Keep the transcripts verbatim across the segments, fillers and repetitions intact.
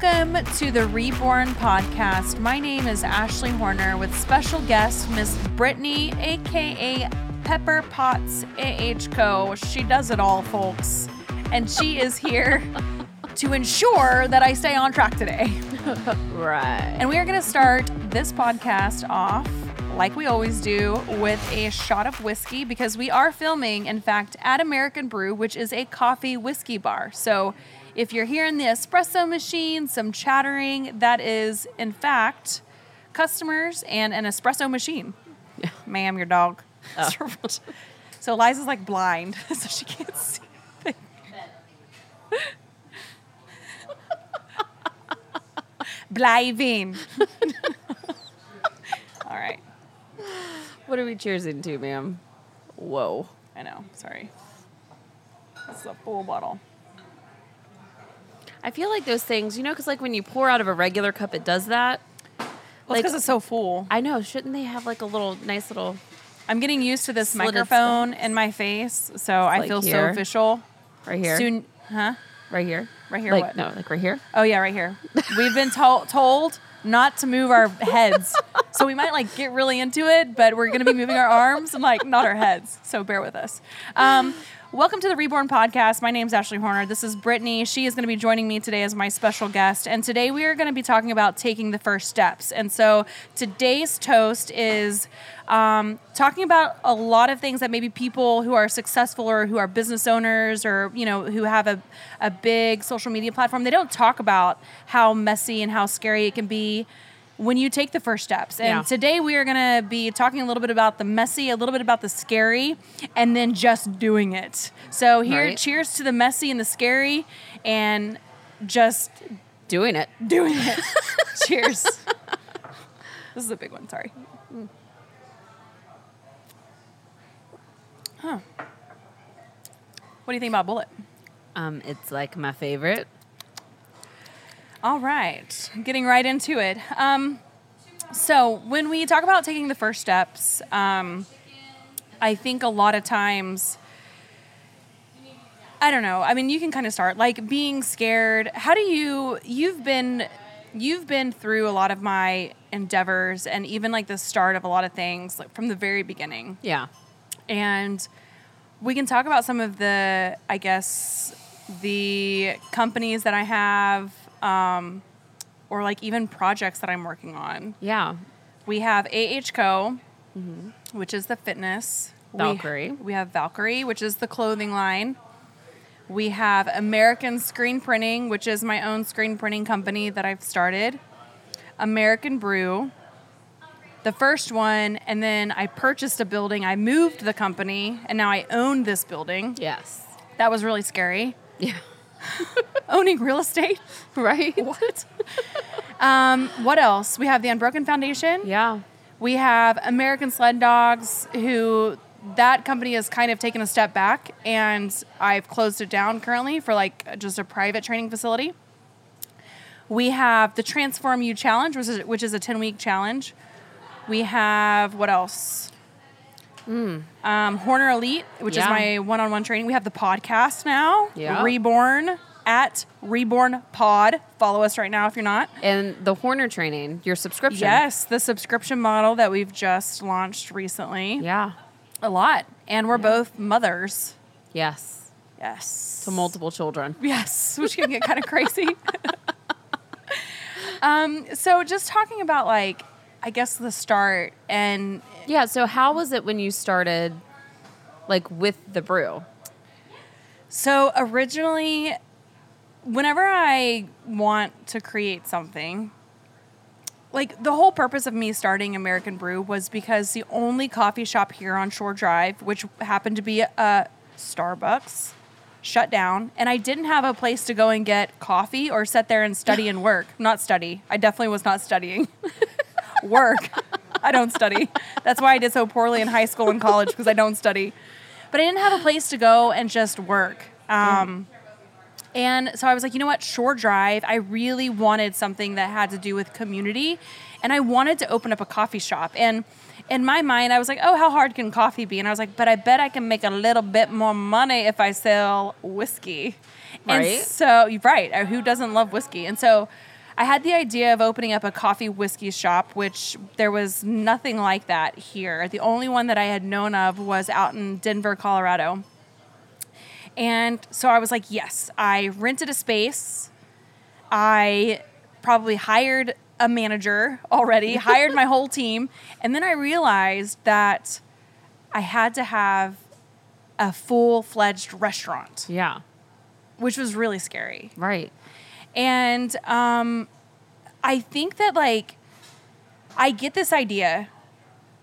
Welcome to the Reborn Podcast. My name is Ashley Horner with special guest, Miss Brittany, aka Pepper Potts A H Co. She does it all, folks. And she is here to ensure that I stay on track today. Right. And we are going to start this podcast off, like we always do, with a shot of whiskey because we are filming, in fact, at American Brew, which is a coffee whiskey bar. So if you're hearing the espresso machine, some chattering, that is, in fact, customers and an espresso machine. Yeah. Ma'am, your dog. Oh. So Liza's like blind, so she can't see anything. Bliving. All right. What are we cheersing to, ma'am? Whoa. I know. Sorry. This is a full bottle. I feel like those things, you know, because like when you pour out of a regular cup, it does that. Well, because like, it's so full. I know. Shouldn't they have like a little nice little... I'm getting used to this microphone in my face, so I like feel here. So official. Right here. Soon, huh? Right here. Right here. Like, what? No, like right here. Oh yeah, right here. We've been to- told not to move our heads, so we might like get really into it, but we're gonna be moving our arms and like not our heads. So bear with us. Um, welcome to the Reborn Podcast. My name's Ashley Horner. This is Brittany. She is gonna be joining me today as my special guest, and today we are gonna be talking about taking the first steps. And so today's toast is. Um, talking about a lot of things that maybe people who are successful or who are business owners or, you know, who have a, a big social media platform, they don't talk about how messy and how scary it can be when you take the first steps. And yeah. Today we are going to be talking a little bit about the messy, a little bit about the scary, and then just doing it. So here, right. Cheers to the messy and the scary and just doing it, doing it. Cheers. This is a big one. Sorry. Mm. Huh. What do you think about Bullet? Um, it's like my favorite. All right. Getting right into it. Um, so when we talk about taking the first steps, um, I think a lot of times, I don't know. I mean, you can kind of start like being scared. How do you, you've been, you've been through a lot of my endeavors and even like the start of a lot of things like from the very beginning. Yeah. And we can talk about some of the, I guess, the companies that I have, um, or like even projects that I'm working on. Yeah. We have A H Co, mm-hmm. which is the fitness. Valkyrie. We, we have Valkyrie, which is the clothing line. We have American Screen Printing, which is my own screen printing company that I've started. American Brew. The first one, and then I purchased a building. I moved the company, and now I own this building. Yes. That was really scary. Yeah. Owning real estate. Right. What? um, what else? We have the Unbroken Foundation. Yeah. We have American Sled Dogs, who that company has kind of taken a step back, and I've closed it down currently for like just a private training facility. We have the Transform You Challenge, which is, which is a ten-week challenge. We have, what else? Mm. Um, Horner Elite, which yeah. is my one-on-one training. We have the podcast now, yeah. Reborn, at Reborn Pod. Follow us right now if you're not. And the Horner Training, your subscription. Yes, the subscription model that we've just launched recently. Yeah. A lot. And we're yeah. both mothers. Yes. Yes. To multiple children. Yes, which can get kind of crazy. um. So just talking about, like, I guess the start and... Yeah, so how was it when you started, like, with the brew? So originally, whenever I want to create something, like, the whole purpose of me starting American Brew was because the only coffee shop here on Shore Drive, which happened to be a Starbucks, shut down, and I didn't have a place to go and get coffee or sit there and study and work. Not study. I definitely was not studying. Work. I don't study. That's why I did so poorly in high school and college, because I don't study. But I didn't have a place to go and just work. Um, And so I was like, you know what, Shore Drive, I really wanted something that had to do with community. And I wanted to open up a coffee shop. And in my mind, I was like, oh, how hard can coffee be? And I was like, but I bet I can make a little bit more money if I sell whiskey. Right? And so, right, who doesn't love whiskey? And so I had the idea of opening up a coffee whiskey shop, which there was nothing like that here. The only one that I had known of was out in Denver, Colorado. And so I was like, yes, I rented a space. I probably hired a manager already, hired my whole team. And then I realized that I had to have a full-fledged restaurant. Yeah. Which was really scary. Right. And um, I think that, like, I get this idea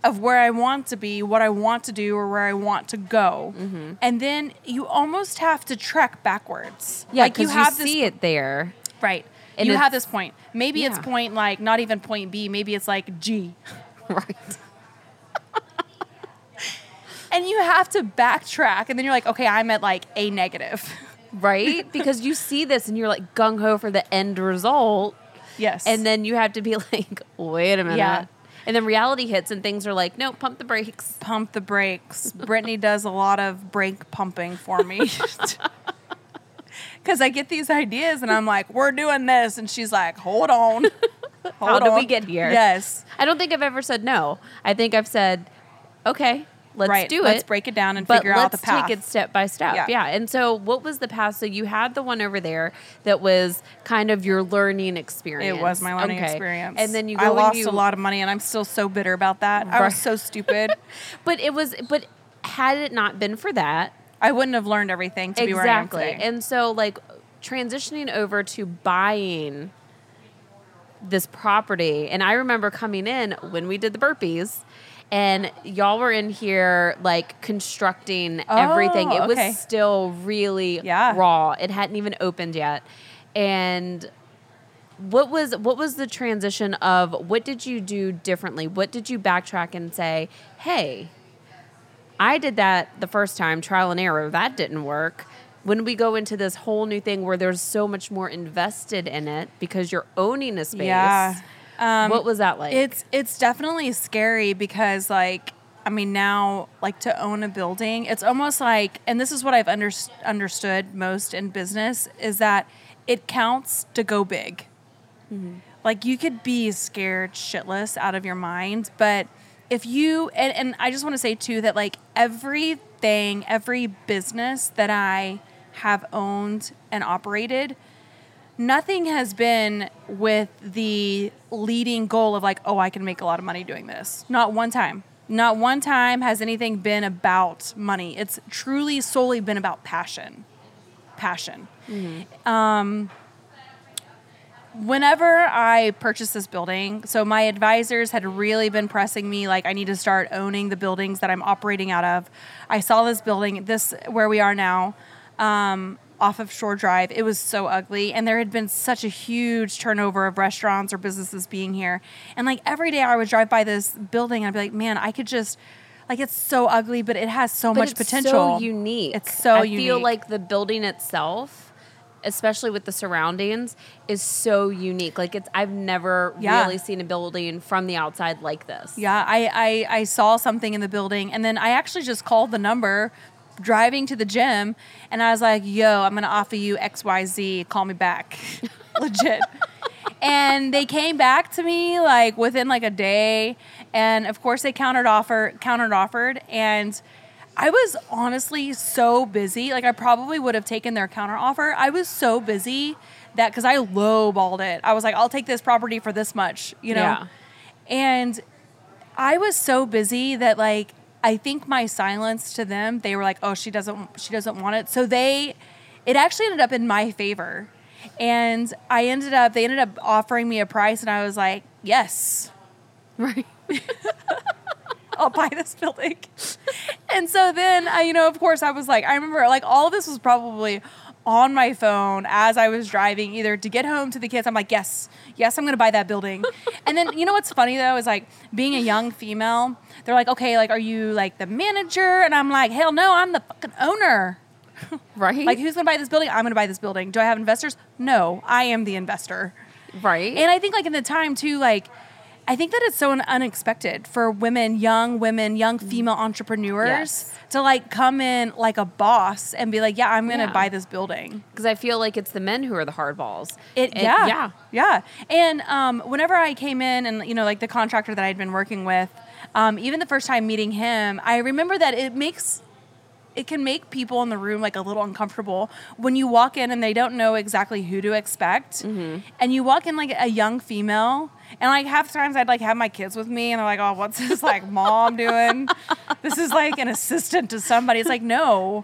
of where I want to be, what I want to do, or where I want to go. Mm-hmm. And then you almost have to trek backwards. Yeah, because like you, have you this, see it there. Right. And you have this point. Maybe yeah. it's point, like, not even point B. Maybe it's, like, G. Right. And you have to backtrack. And then you're like, okay, I'm at, like, A negative. Right? Because you see this and you're, like, gung-ho for the end result. Yes. And then you have to be like, wait a minute. Yeah. And then reality hits and things are like, no, pump the brakes. Pump the brakes. Brittany does a lot of brake pumping for me. Because I get these ideas and I'm like, we're doing this. And she's like, hold on. Hold How on. did we get here? Yes. I don't think I've ever said no. I think I've said, okay, let's right. do it. Let's break it down and but figure out the path. Let's take it step by step. Yeah. yeah. And so what was the path? So you had the one over there that was kind of your learning experience. It was my learning okay. experience. And then you go I lost you, a lot of money and I'm still so bitter about that. Right. I was so stupid. But it was, but had it not been for that, I wouldn't have learned everything to exactly. be where I am today. And so, like, transitioning over to buying this property, and I remember coming in when we did the burpees, and y'all were in here, like, constructing oh, everything. It okay. was still really yeah. raw. It hadn't even opened yet. And what was what was the transition of what did you do differently? What did you backtrack and say, hey, I did that the first time, trial and error. That didn't work. When we go into this whole new thing where there's so much more invested in it because you're owning a space, yeah. um, what was that like? It's it's definitely scary because, like, I mean, now, like, to own a building, it's almost like, and this is what I've under, understood most in business, is that it counts to go big. Mm-hmm. Like, you could be scared shitless out of your mind, but if you, and, and I just want to say too that, like, everything, every business that I have owned and operated, nothing has been with the leading goal of, like, oh, I can make a lot of money doing this. Not one time. Not one time has anything been about money. It's truly solely been about passion. Passion. Mm-hmm. Um, Whenever I purchased this building, so my advisors had really been pressing me, like, I need to start owning the buildings that I'm operating out of. I saw this building, this where we are now, um, off of Shore Drive. It was so ugly. And there had been such a huge turnover of restaurants or businesses being here. And, like, every day I would drive by this building and I'd be like, man, I could just, like, it's so ugly, but it has so but much it's potential. It's so unique. It's so I unique. I feel like the building itself, especially with the surroundings, is so unique. Like, it's, I've never yeah. really seen a building from the outside like this. Yeah. I, I, I saw something in the building and then I actually just called the number driving to the gym and I was like, yo, I'm going to offer you X, Y, Z. Call me back. Legit. And they came back to me, like, within, like, a day. And of course they countered offer, countered offered. And I was honestly so busy. Like, I probably would have taken their counter offer. I was so busy that, because I lowballed it. I was like, I'll take this property for this much, you know? Yeah. And I was so busy that, like, I think my silence to them, they were like, oh, she doesn't, she doesn't want it. So they, it actually ended up in my favor. And I ended up, they ended up offering me a price and I was like, yes. Right. I'll buy this building. And so then, I, you know, of course, I was like, I remember, like, all of this was probably on my phone as I was driving, either to get home to the kids. I'm like, yes, yes, I'm going to buy that building. And then, you know, what's funny, though, is, like, being a young female, they're like, okay, like, are you, like, the manager? And I'm like, hell no, I'm the fucking owner. Right. Like, who's going to buy this building? I'm going to buy this building. Do I have investors? No, I am the investor. Right. And I think, like, in the time, too, like, I think that it's so unexpected for women, young women, young female entrepreneurs yes. to, like, come in like a boss and be like, yeah, I'm going to yeah. buy this building. Because I feel like it's the men who are the hardballs. It, it, yeah. Yeah. Yeah. And um, whenever I came in and, you know, like the contractor that I'd been working with, um, even the first time meeting him, I remember that it makes... it can make people in the room like a little uncomfortable when you walk in and they don't know exactly who to expect. Mm-hmm. And you walk in like a young female and like half the times I'd like have my kids with me and they're like, oh, what's this like mom doing? This is like an assistant to somebody. It's like, no,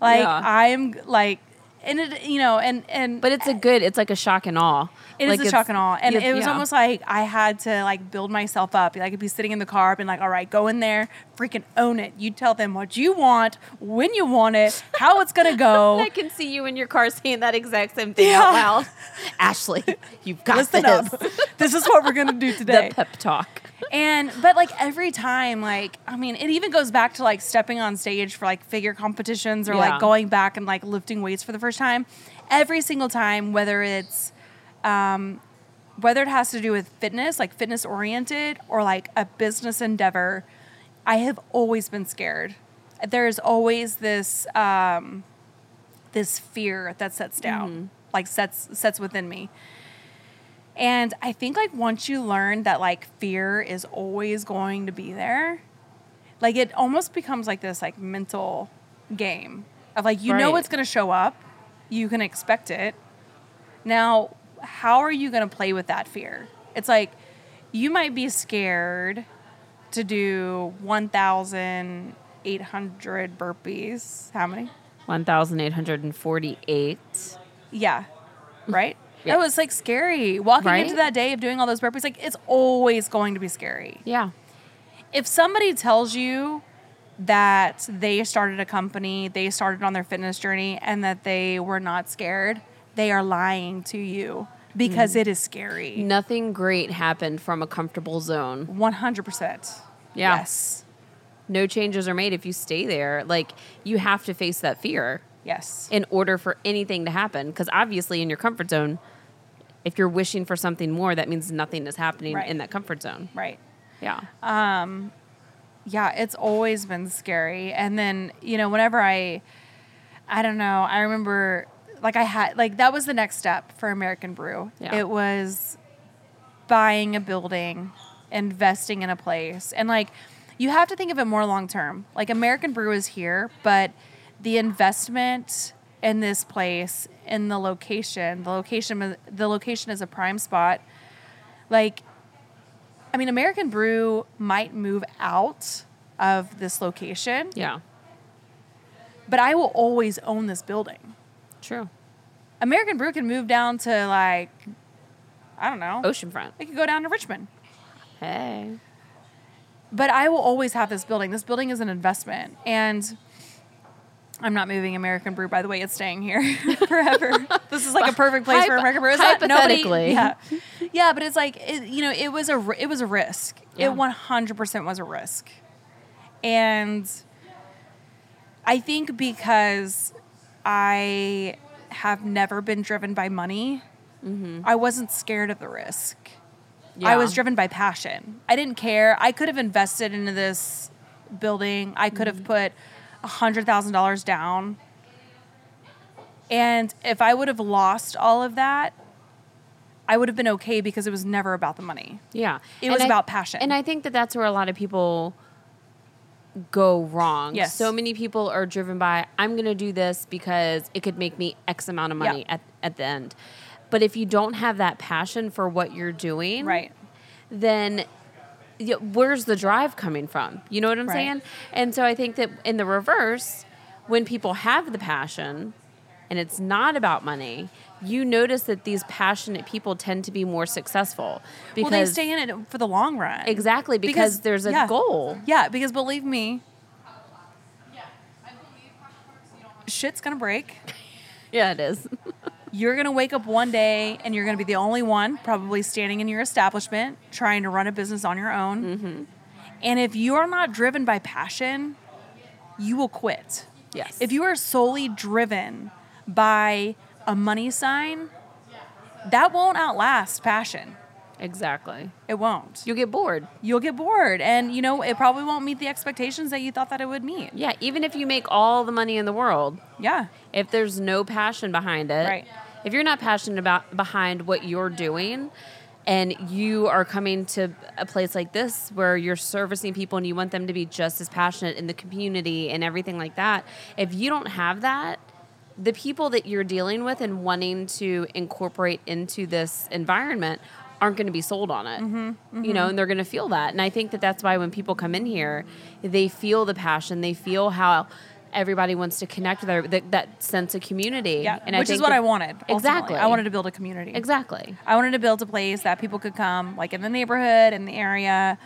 like yeah. I'm like, and it, you know, and, and, but it's a good, it's like a shock and awe. It like is a shock and awe. And it was yeah. almost like I had to like build myself up. Like I'd be sitting in the car being like, all right, go in there, freaking own it. You tell them what you want, when you want it, how it's going to go. I can see you in your car saying that exact same thing yeah. out loud. Ashley, you've got Listen this. Up. This is what we're going to do today. The pep talk. And, but like every time, like, I mean, it even goes back to like stepping on stage for like figure competitions or yeah. like going back and like lifting weights for the first time. Every single time, whether it's, Um, whether it has to do with fitness, like fitness oriented, or like a business endeavor, I have always been scared. There's always this um, this fear that sets down, mm-hmm. like sets sets within me. And I think like once you learn that like fear is always going to be there, like it almost becomes like this like mental game of like you right. know it's going to show up, you can expect it. Now, how are you going to play with that fear? It's like you might be scared to do one thousand eight hundred burpees. How many? one thousand eight hundred forty-eight. Yeah. Right? Yeah. It was like scary. Walking right? into that day of doing all those burpees, like it's always going to be scary. Yeah. If somebody tells you that they started a company, they started on their fitness journey, and that they were not scared, they are lying to you because mm. it is scary. Nothing great happened from a comfortable zone. one hundred percent. Yeah. Yes. No changes are made if you stay there. Like, you have to face that fear. Yes. In order for anything to happen. Because obviously in your comfort zone, if you're wishing for something more, that means nothing is happening right. in that comfort zone. Right. Yeah. Um, yeah, it's always been scary. And then, you know, whenever I, I don't know, I remember... Like I had, like that was the next step for American Brew. Yeah. It was buying a building, investing in a place. And like, you have to think of it more long-term. Like American Brew is here, but the investment in this place, in the location, the location, the location is a prime spot. Like, I mean, American Brew might move out of this location. Yeah. But I will always own this building. True. American Brew can move down to, like, I don't know. Oceanfront. It could go down to Richmond. Hey. But I will always have this building. This building is an investment. And I'm not moving American Brew, by the way. It's staying here forever. This is, like, a perfect place Hy- for American Brew. Is hypothetically. That nobody, yeah. yeah, but it's, like, it, you know, it was a, it was a risk. Yeah. It one hundred percent was a risk. And I think because... I have never been driven by money. Mm-hmm. I wasn't scared of the risk. Yeah. I was driven by passion. I didn't care. I could have invested into this building. I could mm-hmm. have put one hundred thousand dollars down. And if I would have lost all of that, I would have been okay because it was never about the money. Yeah. It and was I, about passion. And I think that that's where a lot of people... go wrong. Yes. So many people are driven by, I'm going to do this because it could make me X amount of money yeah. at, at the end. But if you don't have that passion for what you're doing, right. then you know, where's the drive coming from? You know what I'm right. saying? And so I think that in the reverse, when people have the passion and it's not about money, you notice that these passionate people tend to be more successful. Because, well, they stay in it for the long run. Exactly, because, because there's a yeah. goal. Yeah, because believe me, shit's going to break. Yeah, it is. You're going to wake up one day and you're going to be the only one probably standing in your establishment trying to run a business on your own. Mm-hmm. And if you are not driven by passion, you will quit. Yes. If you are solely driven by a money sign, that won't outlast passion. Exactly. It won't. You'll get bored. You'll get bored. And, you know, it probably won't meet the expectations that you thought that it would meet. Yeah. Even if you make all the money in the world. Yeah. If there's no passion behind it. Right. If you're not passionate about behind what you're doing and you are coming to a place like this where you're servicing people and you want them to be just as passionate in the community and everything like that, if you don't have that, the people that you're dealing with and wanting to incorporate into this environment aren't going to be sold on it, mm-hmm, mm-hmm. you know, and they're going to feel that. And I think that that's why when people come in here, they feel the passion, they feel how everybody wants to connect with their, that, that sense of community. Yeah, and which I think is what that, I wanted. Ultimately. Exactly. I wanted to build a community. Exactly. I wanted to build a place that people could come, like in the neighborhood, in the area,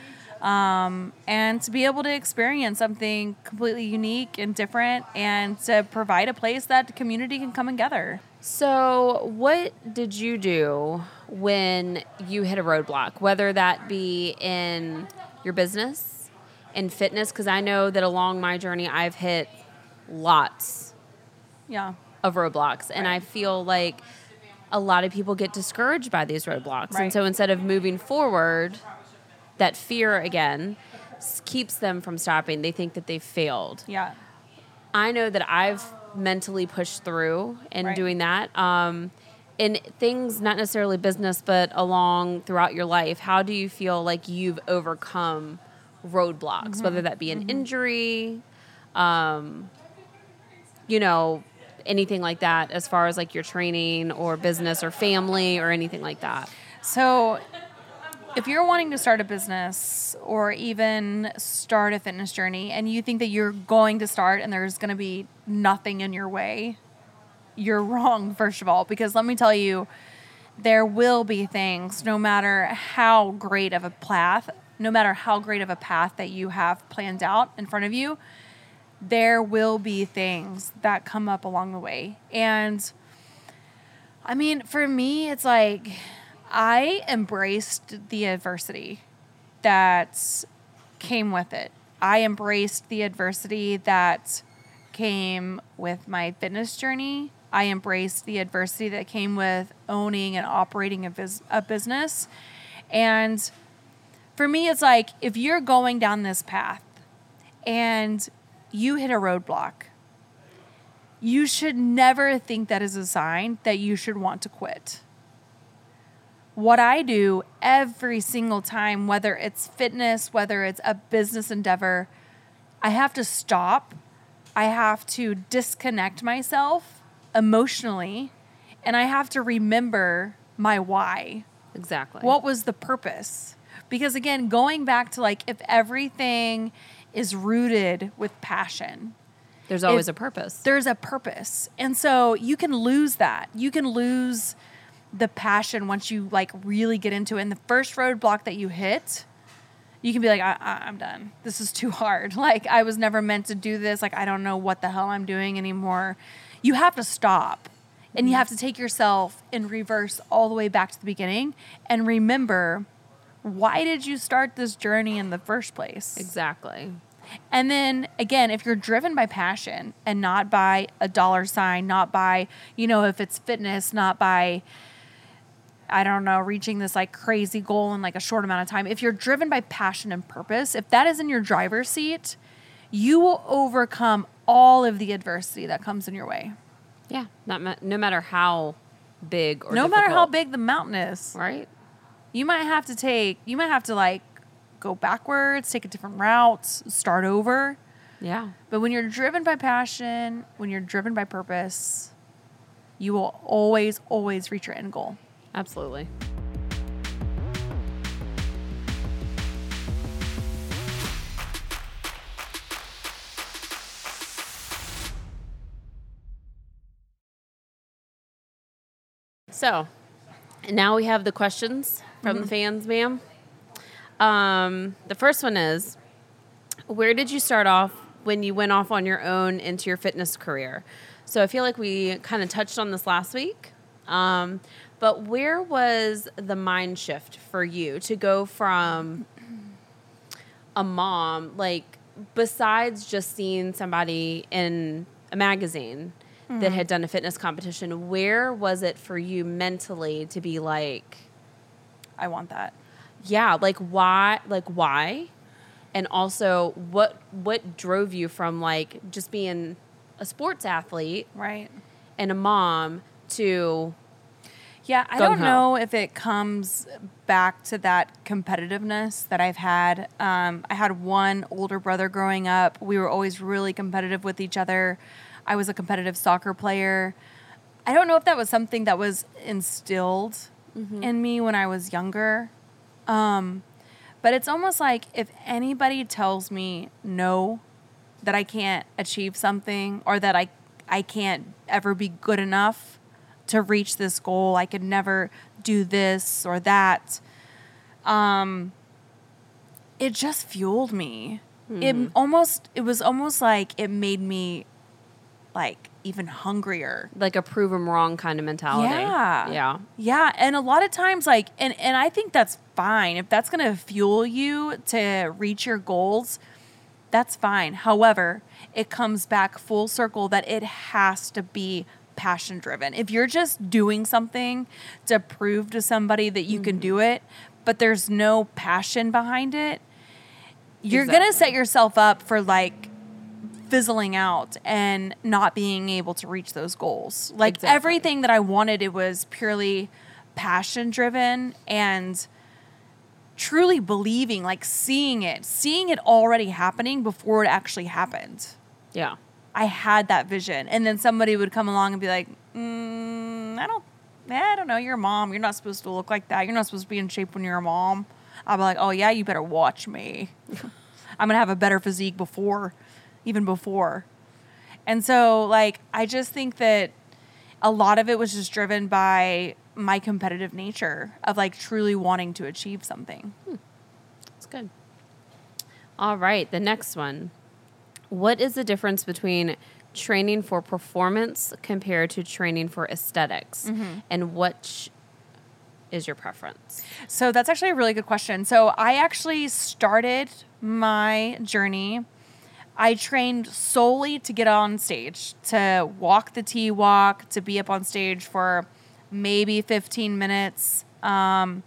um, and to be able to experience something completely unique and different and to provide a place that the community can come and gather. So what did you do when you hit a roadblock, whether that be in your business, in fitness? Because I know that along my journey, I've hit lots yeah. of roadblocks. And right. I feel like a lot of people get discouraged by these roadblocks. Right. And so instead of moving forward, that fear, again, keeps them from stopping. They think that they've failed. Yeah. I know that I've mentally pushed through and right. doing that. Um, in things, not necessarily business, but along throughout your life, how do you feel like you've overcome roadblocks, mm-hmm. whether that be an mm-hmm. injury, um, you know, anything like that, as far as like your training or business or family or anything like that? So if you're wanting to start a business or even start a fitness journey and you think that you're going to start and there's going to be nothing in your way, you're wrong, first of all, because let me tell you, there will be things no matter how great of a path, no matter how great of a path that you have planned out in front of you, there will be things that come up along the way. And I mean, for me, it's like, I embraced the adversity that came with it. I embraced the adversity that came with my fitness journey. I embraced the adversity that came with owning and operating a, biz- a business. And for me, it's like, if you're going down this path and you hit a roadblock, you should never think that is a sign that you should want to quit. What I do every single time, whether it's fitness, whether it's a business endeavor, I have to stop. I have to disconnect myself emotionally, and I have to remember my why. Exactly. What was the purpose? Because again, going back to like, if everything is rooted with passion, there's always a purpose. There's a purpose. And so you can lose that. You can lose the passion once you like really get into it. And the first roadblock that you hit, you can be like, I, I, I'm done. This is too hard. Like, I was never meant to do this. Like, I don't know what the hell I'm doing anymore. You have to stop and you have to take yourself in reverse all the way back to the beginning and remember, why did you start this journey in the first place? Exactly. And then, again, if you're driven by passion and not by a dollar sign, not by, you know, if it's fitness, not by, I don't know, reaching this like crazy goal in like a short amount of time. If you're driven by passion and purpose, if that is in your driver's seat, you will overcome all of the adversity that comes in your way. Yeah. Not ma- no matter how big or no matter how big the mountain is, right? You might have to take, you might have to like go backwards, take a different route, start over. Yeah. But when you're driven by passion, when you're driven by purpose, you will always, always reach your end goal. Absolutely. So now we have the questions from mm-hmm. the fans, ma'am. Um, the first one is, where did you start off when you went off on your own into your fitness career? So I feel like we kind of touched on this last week. Um, But where was the mind shift for you to go from a mom, like besides just seeing somebody in a magazine mm-hmm. that had done a fitness competition. Where was it for you mentally to be like, I want that? Yeah. Like why, like why? And also what, what drove you from like just being a sports athlete right? and a mom to... Yeah, I don't know if it comes back to that competitiveness that I've had. Um, I had one older brother growing up. We were always really competitive with each other. I was a competitive soccer player. I don't know if that was something that was instilled mm-hmm. in me when I was younger. Um, but it's almost like if anybody tells me no, that I can't achieve something or that I, I can't ever be good enough to reach this goal, I could never do this or that. Um, it just fueled me. Mm. It almost, it was almost like it made me like even hungrier. Like a prove them wrong kind of mentality. Yeah. Yeah. Yeah. And a lot of times like, and, and I think that's fine. If that's going to fuel you to reach your goals, that's fine. However, it comes back full circle that it has to be passion driven. If you're just doing something to prove to somebody that you mm-hmm. can do it, but there's no passion behind it, you're exactly. going to set yourself up for like fizzling out and not being able to reach those goals. Like exactly. everything that I wanted, it was purely passion driven and truly believing, like seeing it, seeing it already happening before it actually happened. Yeah. I had that vision, and then somebody would come along and be like, mm, "I don't, I don't know. You're a mom. You're not supposed to look like that. You're not supposed to be in shape when you're a mom." I'd be like, "Oh yeah, you better watch me. I'm gonna have a better physique before, even before." And so, like, I just think that a lot of it was just driven by my competitive nature of like truly wanting to achieve something. Hmm. That's good. All right, the next one. What is the difference between training for performance compared to training for aesthetics? Mm-hmm. And what is your preference? So that's actually a really good question. So I actually started my journey. I trained solely to get on stage, to walk the T-walk, to be up on stage for maybe fifteen minutes. Um,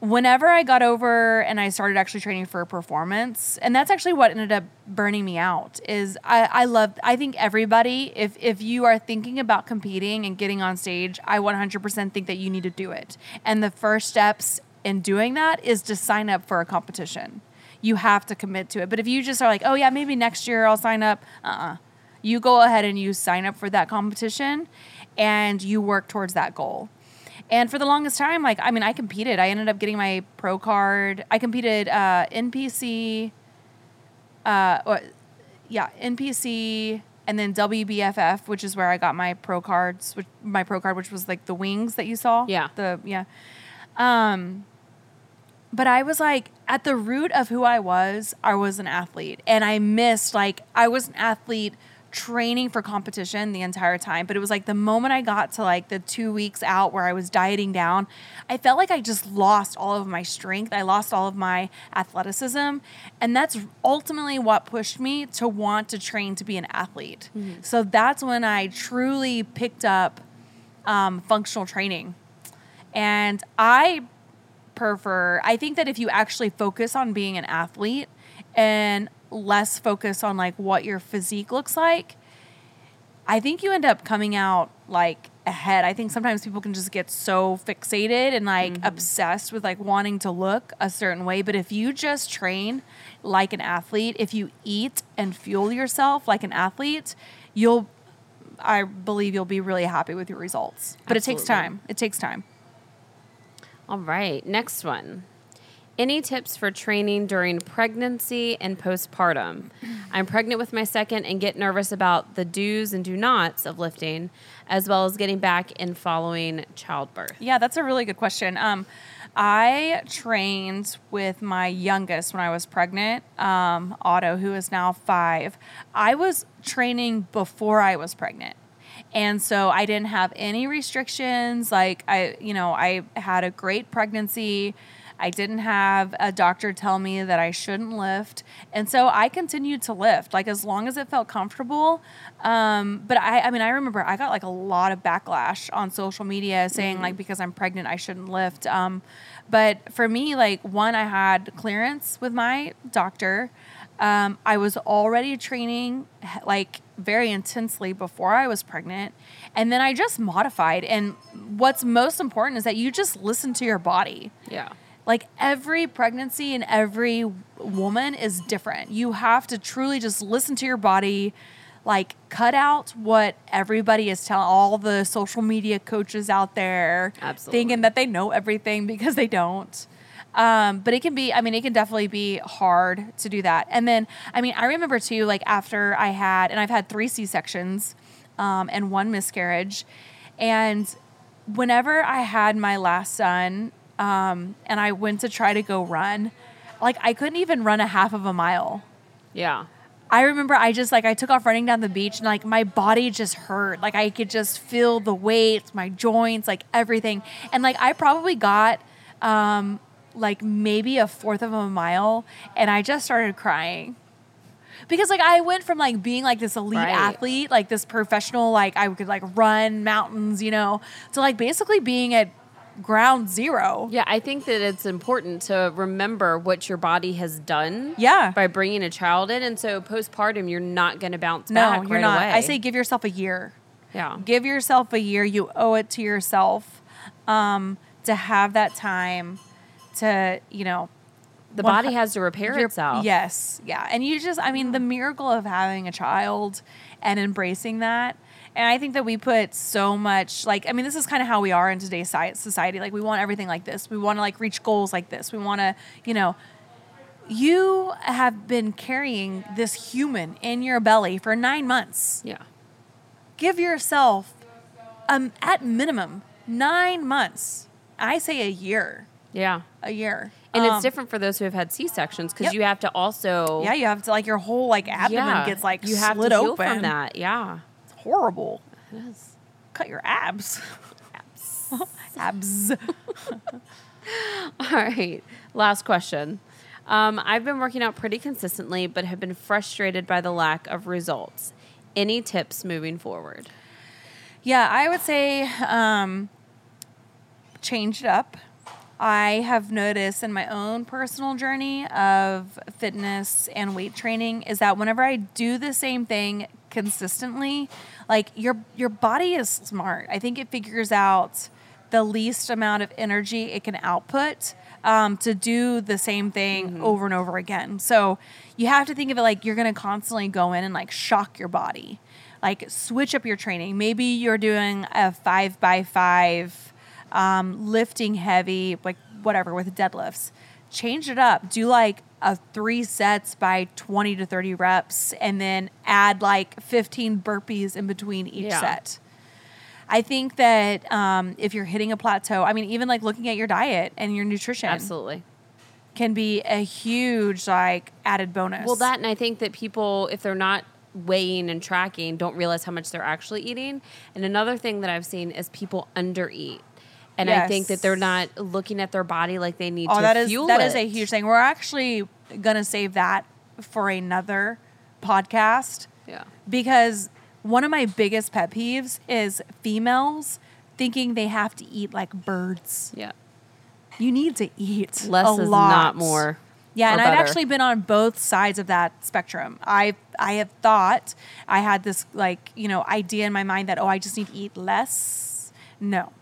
Whenever I got over and I started actually training for performance, and that's actually what ended up burning me out, is I, I love, I think everybody, if if you are thinking about competing and getting on stage, I one hundred percent think that you need to do it. And the first steps in doing that is to sign up for a competition. You have to commit to it. But if you just are like, oh yeah, maybe next year I'll sign up. Uh-uh. You go ahead and you sign up for that competition and you work towards that goal. And for the longest time, like, I mean, I competed. I ended up getting my pro card. I competed uh, N P C, uh, or, yeah, N P C, and then W B F F, which is where I got my pro cards, which, my pro card, which was like the wings that you saw. Yeah. The, yeah. Um, but I was like, at the root of who I was, I was an athlete. And I missed, like, I was an athlete training for competition the entire time, but it was like the moment I got to like the two weeks out where I was dieting down, I felt like I just lost all of my strength. I lost all of my athleticism. And that's ultimately what pushed me to want to train to be an athlete. Mm-hmm. So that's when I truly picked up um, functional training. And I prefer, I think that if you actually focus on being an athlete and less focus on like what your physique looks like, I think you end up coming out like ahead. I think sometimes people can just get so fixated and like mm-hmm. obsessed with like wanting to look a certain way. But if you just train like an athlete, if you eat and fuel yourself like an athlete, you'll, I believe you'll be really happy with your results. But Absolutely. It takes time. It takes time. All right. Next one. Any tips for training during pregnancy and postpartum? I'm pregnant with my second and get nervous about the do's and do nots of lifting, as well as getting back and following childbirth. Yeah, that's a really good question. Um, I trained with my youngest when I was pregnant, um, Otto, who is now five. I was training before I was pregnant. And so I didn't have any restrictions. Like I, you know, I had a great pregnancy. I didn't have a doctor tell me that I shouldn't lift. And so I continued to lift, like, as long as it felt comfortable. Um, but I, I mean, I remember I got like a lot of backlash on social media saying mm-hmm. like, because I'm pregnant, I shouldn't lift. Um, but for me, like, one, I had clearance with my doctor. Um, I was already training like very intensely before I was pregnant. And then I just modified. And what's most important is that you just listen to your body. Yeah. Like, every pregnancy and every woman is different. You have to truly just listen to your body, like, cut out what everybody is telling, all the social media coaches out there Absolutely. Thinking that they know everything, because they don't. Um, but it can be, I mean, it can definitely be hard to do that. And then, I mean, I remember too, like, after I had, and I've had three C-sections, um, and one miscarriage. And whenever I had my last son, um, and I went to try to go run, like, I couldn't even run a half of a mile. Yeah. I remember I just, like, I took off running down the beach, and, like, my body just hurt. Like, I could just feel the weight, my joints, like, everything. And, like, I probably got, um, like, maybe a fourth of a mile, and I just started crying. Because, like, I went from, like, being, like, this elite right. athlete, like, this professional, like, I could, like, run mountains, you know, to, like, basically being at ground zero. Yeah, I think that it's important to remember what your body has done yeah. by bringing a child in. And so postpartum, you're not going to bounce no, back you're right not. Away. I say give yourself a year. Yeah. Give yourself a year. You owe it to yourself um, to have that time to, you know, the body has to repair itself. Yes. Yeah. And you just, I mean, the miracle of having a child and embracing that. And I think that we put so much, like, I mean, this is kind of how we are in today's society. Like, we want everything like this. We want to, like, reach goals like this. We want to, you know, you have been carrying this human in your belly for nine months. Yeah. Give yourself, um, at minimum, nine months. I say a year. Yeah. A year. And um, it's different for those who have had C-sections, because yep. you have to also... Yeah, you have to, like, your whole, like, abdomen yeah, gets, like, you have slit to heal open. From that, yeah. It's horrible. It is. Cut your abs. Abs. Abs. All right. Last question. Um, I've been working out pretty consistently, but have been frustrated by the lack of results. Any tips moving forward? Yeah, I would say um, change it up. I have noticed in my own personal journey of fitness and weight training is that whenever I do the same thing consistently, like, your your body is smart. I think it figures out the least amount of energy it can output um, to do the same thing mm-hmm. over and over again. So you have to think of it like you're going to constantly go in and, like, shock your body. Like, switch up your training. Maybe you're doing a five by five Um, lifting heavy, like, whatever, with deadlifts. Change it up. Do, like, a three sets by twenty to thirty reps, and then add, like, fifteen burpees in between each yeah. set. I think that um, if you're hitting a plateau, I mean, even, like, looking at your diet and your nutrition. Absolutely. Can be a huge, like, added bonus. Well, that, and I think that people, if they're not weighing and tracking, don't realize how much they're actually eating. And another thing that I've seen is people undereat. And yes. I think that they're not looking at their body like they need oh, to that is, fuel that it. That is a huge thing. We're actually going to save that for another podcast. Yeah. Because one of my biggest pet peeves is females thinking they have to eat like birds. Yeah. You need to eat Less a lot. Less is not more. Yeah, and better. I've actually been on both sides of that spectrum. I I have thought, I had this, like, you know, idea in my mind that, oh, I just need to eat less. No.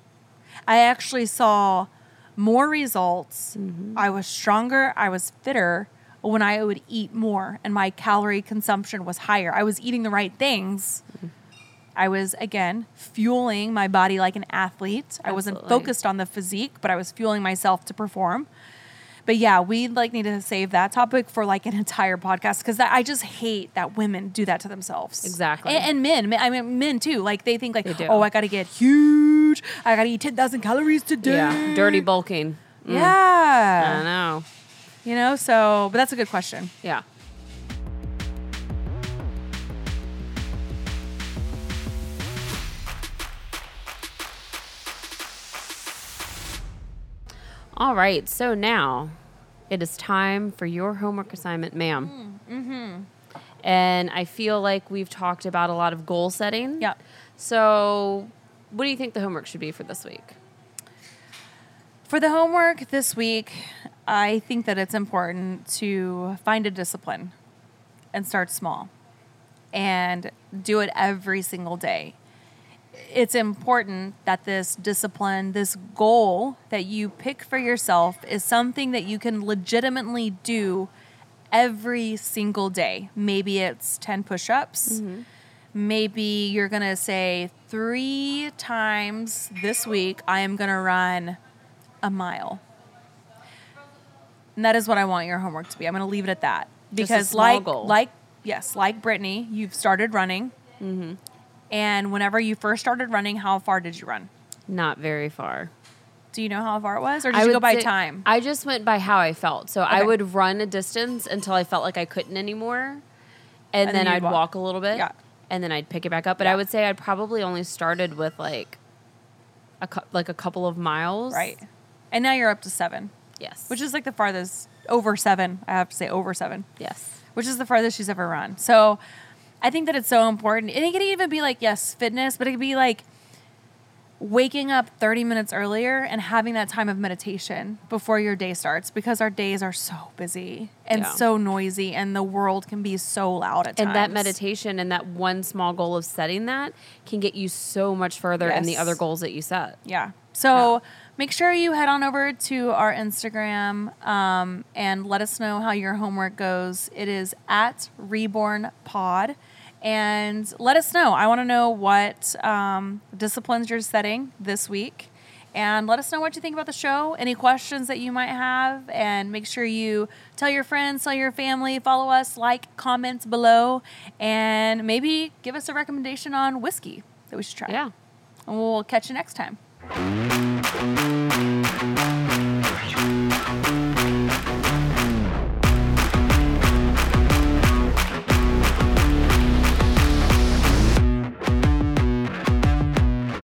I actually saw more results. Mm-hmm. I was stronger. I was fitter when I would eat more, and my calorie consumption was higher. I was eating the right things. Mm-hmm. I was, again, fueling my body like an athlete. Absolutely. I wasn't focused on the physique, but I was fueling myself to perform. But yeah, we like need to save that topic for like an entire podcast, because I just hate that women do that to themselves. Exactly. And, and men, I mean, men too. Like, they think like, they oh, I got to get huge. I got to eat ten thousand calories today. Yeah, dirty bulking. Mm. Yeah. I know. You know, so, but that's a good question. Yeah. All right. So now it is time for your homework assignment, ma'am. Mm-hmm. And I feel like we've talked about a lot of goal setting. Yeah. So what do you think the homework should be for this week? For the homework this week, I think that it's important to find a discipline and start small and do it every single day. It's important that this discipline, this goal that you pick for yourself is something that you can legitimately do every single day. Maybe it's ten push-ups. Mm-hmm. Maybe you're going to say three times this week, I am going to run a mile. And that is what I want your homework to be. I'm going to leave it at that. Because like, goal. like, yes, like Brittany, you've started running. Mm-hmm. And whenever you first started running, how far did you run? Not very far. Do you know how far it was? Or did I you go by time? I just went by how I felt. So okay. I would run a distance until I felt like I couldn't anymore. And, and then, then I'd walk. walk a little bit. Yeah. And then I'd pick it back up. But yeah. I would say I'd probably only started with like a, cu- like a couple of miles. Right. And now you're up to seven. Yes. Which is like the farthest. Over seven. I have to say over seven. Yes. Which is the farthest she's ever run. So I think that it's so important. And it can even be like, yes, fitness, but it could be like waking up thirty minutes earlier and having that time of meditation before your day starts, because our days are so busy and yeah. so noisy, and the world can be so loud at times. And that meditation and that one small goal of setting that can get you so much further yes. in the other goals that you set. Yeah. So yeah. make sure you head on over to our Instagram um, and let us know how your homework goes. It is at Reborn Pod. And let us know. I want to know what um, disciplines you're setting this week. And let us know what you think about the show, any questions that you might have. And make sure you tell your friends, tell your family, follow us, like, comment below. And maybe give us a recommendation on whiskey that we should try. Yeah. And we'll catch you next time.